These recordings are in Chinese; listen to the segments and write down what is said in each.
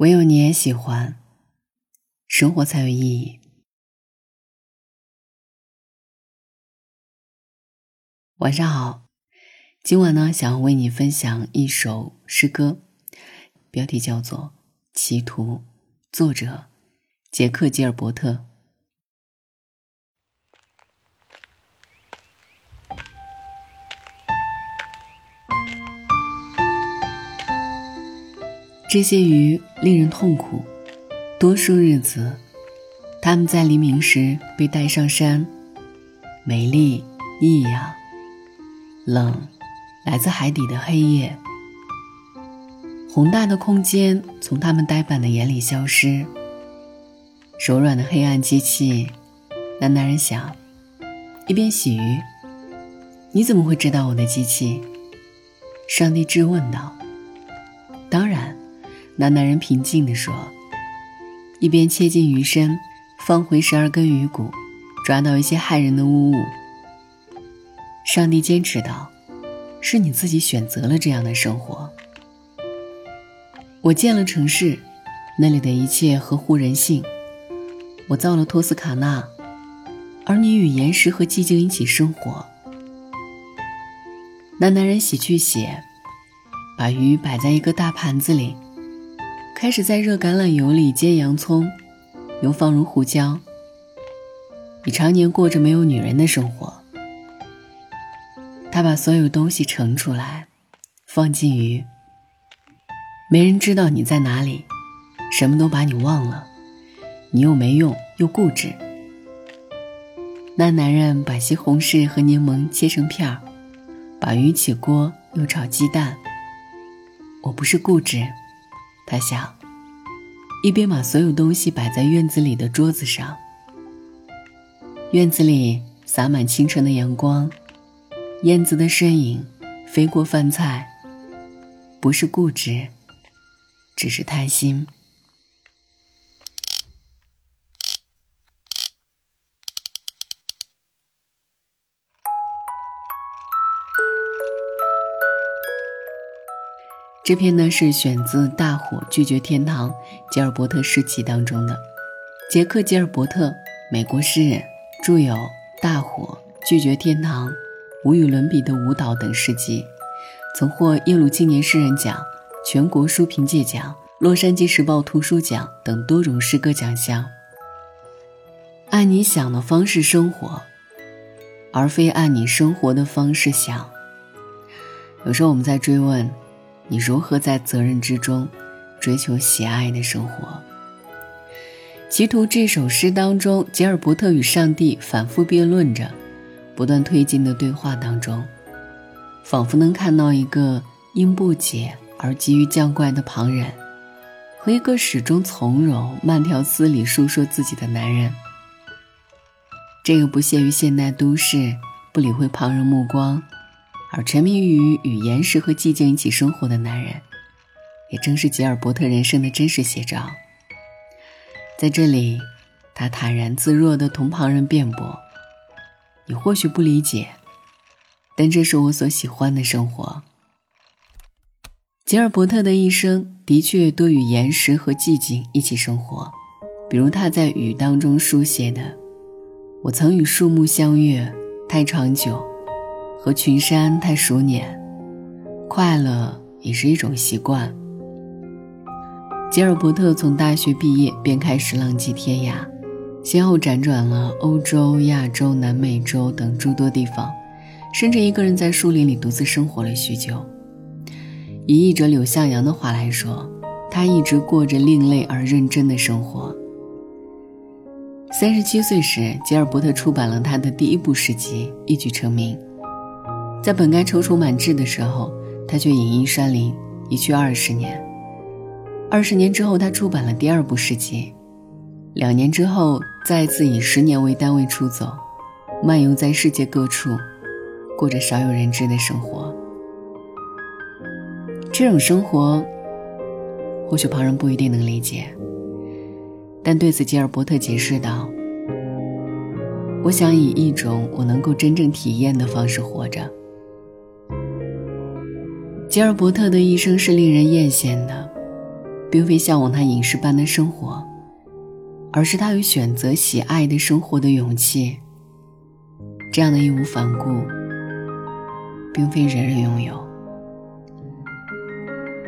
唯有你也喜欢，生活才有意义。晚上好，今晚呢，想要为你分享一首诗歌，标题叫做《歧途》，作者杰克·吉尔伯特。这些鱼令人痛苦，多数日子它们在黎明时被带上山，美丽异样，冷来自海底的黑夜，宏大的空间从它们呆板的眼里消失，柔软的黑暗机器喃喃人想，一边洗鱼，你怎么会知道我的机器？上帝质问道。当然，那男人平静地说，一边切进鱼身，放回12根鱼骨，抓到一些骇人的污物。上帝坚持道，是你自己选择了这样的生活。我建了城市，那里的一切合乎人性。我造了托斯卡纳，而你与岩石和寂静一起生活。那男人洗去血，把鱼摆在一个大盘子里，开始在热橄榄油里煎洋葱，油放入胡椒。你常年过着没有女人的生活。他把所有东西盛出来，放进鱼。没人知道你在哪里，什么都把你忘了，你又没用又固执。那男人把西红柿和柠檬切成片，把鱼起锅又炒鸡蛋。我不是固执，他想，一边把所有东西摆在院子里的桌子上。院子里洒满清晨的阳光，燕子的身影飞过饭菜。不是固执，只是贪心。这篇呢是选自《大火拒绝天堂》吉尔伯特诗集当中的。杰克·吉尔伯特，美国诗人，著有《大火拒绝天堂》、《无与伦比的舞蹈》等诗集，曾获耶鲁青年诗人奖、全国书评界奖、洛杉矶时报图书奖等多种诗歌奖项。按你想的方式生活，而非按你生活的方式想。有时候我们在追问你如何在责任之中追求喜爱的生活。歧途这首诗当中，吉尔伯特与上帝反复辩论着，不断推进的对话当中，仿佛能看到一个因不解而急于降怪的旁人，和一个始终从容慢条斯理述说自己的男人。这个不屑于现代都市，不理会旁人目光，而沉迷于与岩石和寂静一起生活的男人，也正是吉尔伯特人生的真实写照。在这里，他坦然自若地同旁人辩驳，你或许不理解，但这是我所喜欢的生活。吉尔伯特的一生的确多与岩石和寂静一起生活，比如他在雨当中书写的，我曾与树木相约，太长久，和群山太熟稔，快乐也是一种习惯。吉尔伯特从大学毕业便开始浪迹天涯，先后辗转了欧洲、亚洲、南美洲等诸多地方，甚至一个人在树林里独自生活了许久。以译者柳向阳的话来说，他一直过着另类而认真的生活。37岁时，吉尔伯特出版了他的第一部诗集，一举成名。在本该踌躇满志的时候，他却隐逸山林，一去20年。20年之后，他出版了第2部诗集。2年之后，再次以10年为单位出走，漫游在世界各处，过着少有人知的生活。这种生活，或许旁人不一定能理解，但对此吉尔伯特解释道，我想以一种我能够真正体验的方式活着。吉尔伯特的一生是令人艳羡的，并非向往他隐士般的生活，而是他有选择喜爱的生活的勇气。这样的义无反顾并非人人拥有。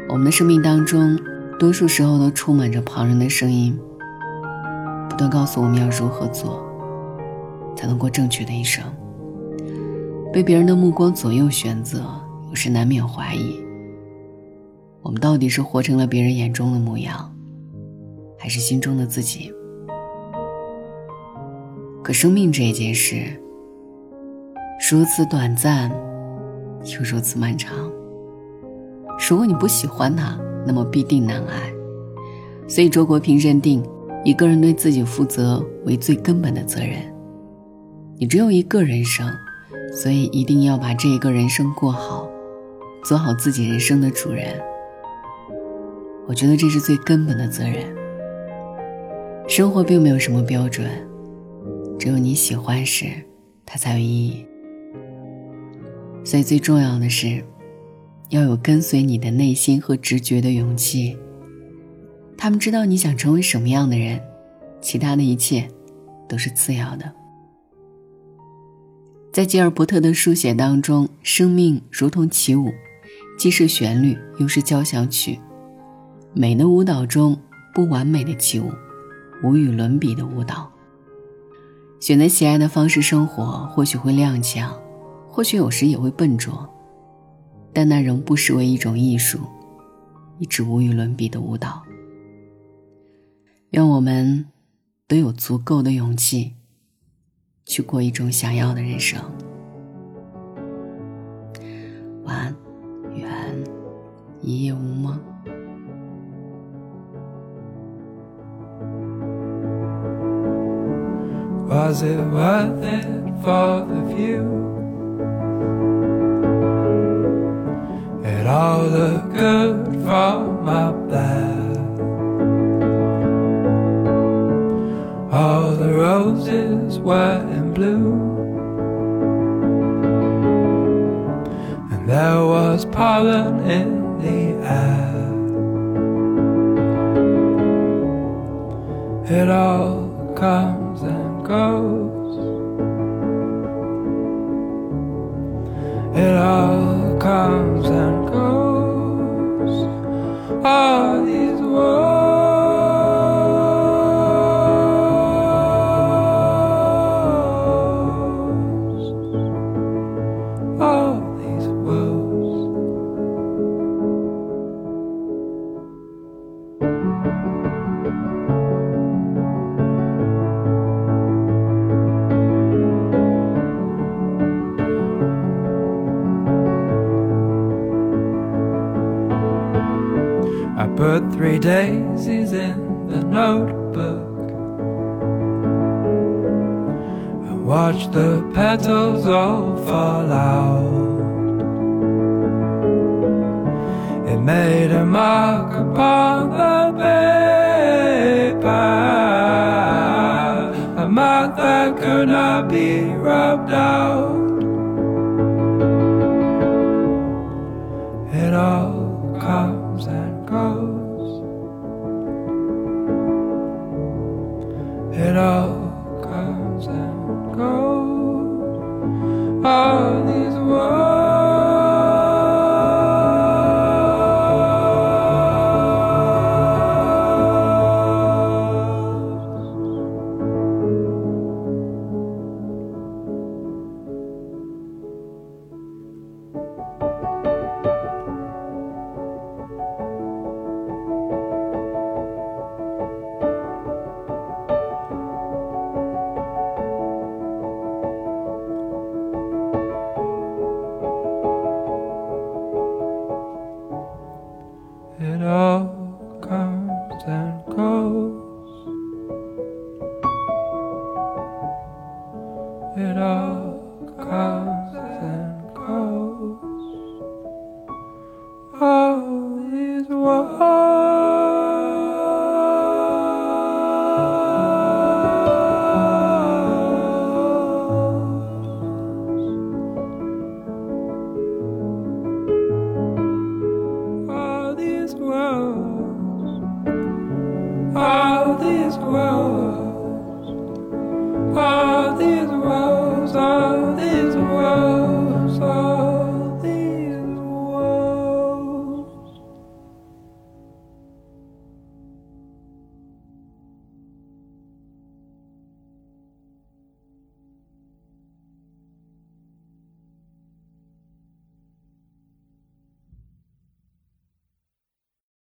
我们的生命当中多数时候都充满着旁人的声音，不断告诉我们要如何做才能过正确的一生。被别人的目光左右选择，有时难免怀疑我们到底是活成了别人眼中的模样，还是心中的自己。可生命这一件事如此短暂又如此漫长，如果你不喜欢它，那么必定难挨。所以周国平认定，一个人对自己负责为最根本的责任。你只有一个人生，所以一定要把这一个人生过好，做好自己人生的主人。我觉得这是最根本的责任。生活并没有什么标准，只有你喜欢时，它才有意义。所以最重要的是要有跟随你的内心和直觉的勇气。他们知道你想成为什么样的人，其他的一切都是次要的。在吉尔伯特的书写当中，生命如同起舞，既是旋律又是交响曲。美的舞蹈中不完美的起舞，无与伦比的舞蹈。选择喜爱的方式生活，或许会踉跄，或许有时也会笨拙，但那仍不失为一种艺术，一支无与伦比的舞蹈。愿我们都有足够的勇气去过一种想要的人生。晚安，愿一夜无梦。Was it worth it for the view?It all looked good from up there. All the roses were in blue, and there was pollen in the air. It all comes and goes. It all comes and goes.All these worlds, all these worlds. I put 3 daisies in the notebook and watched the petals all fall out. It made a mark upon the paper, a mark that could not be rubbed out. It all comes and goes.It all comes and goes. All these it all comes and goes. All these worlds, all these worlds. all these worlds, all these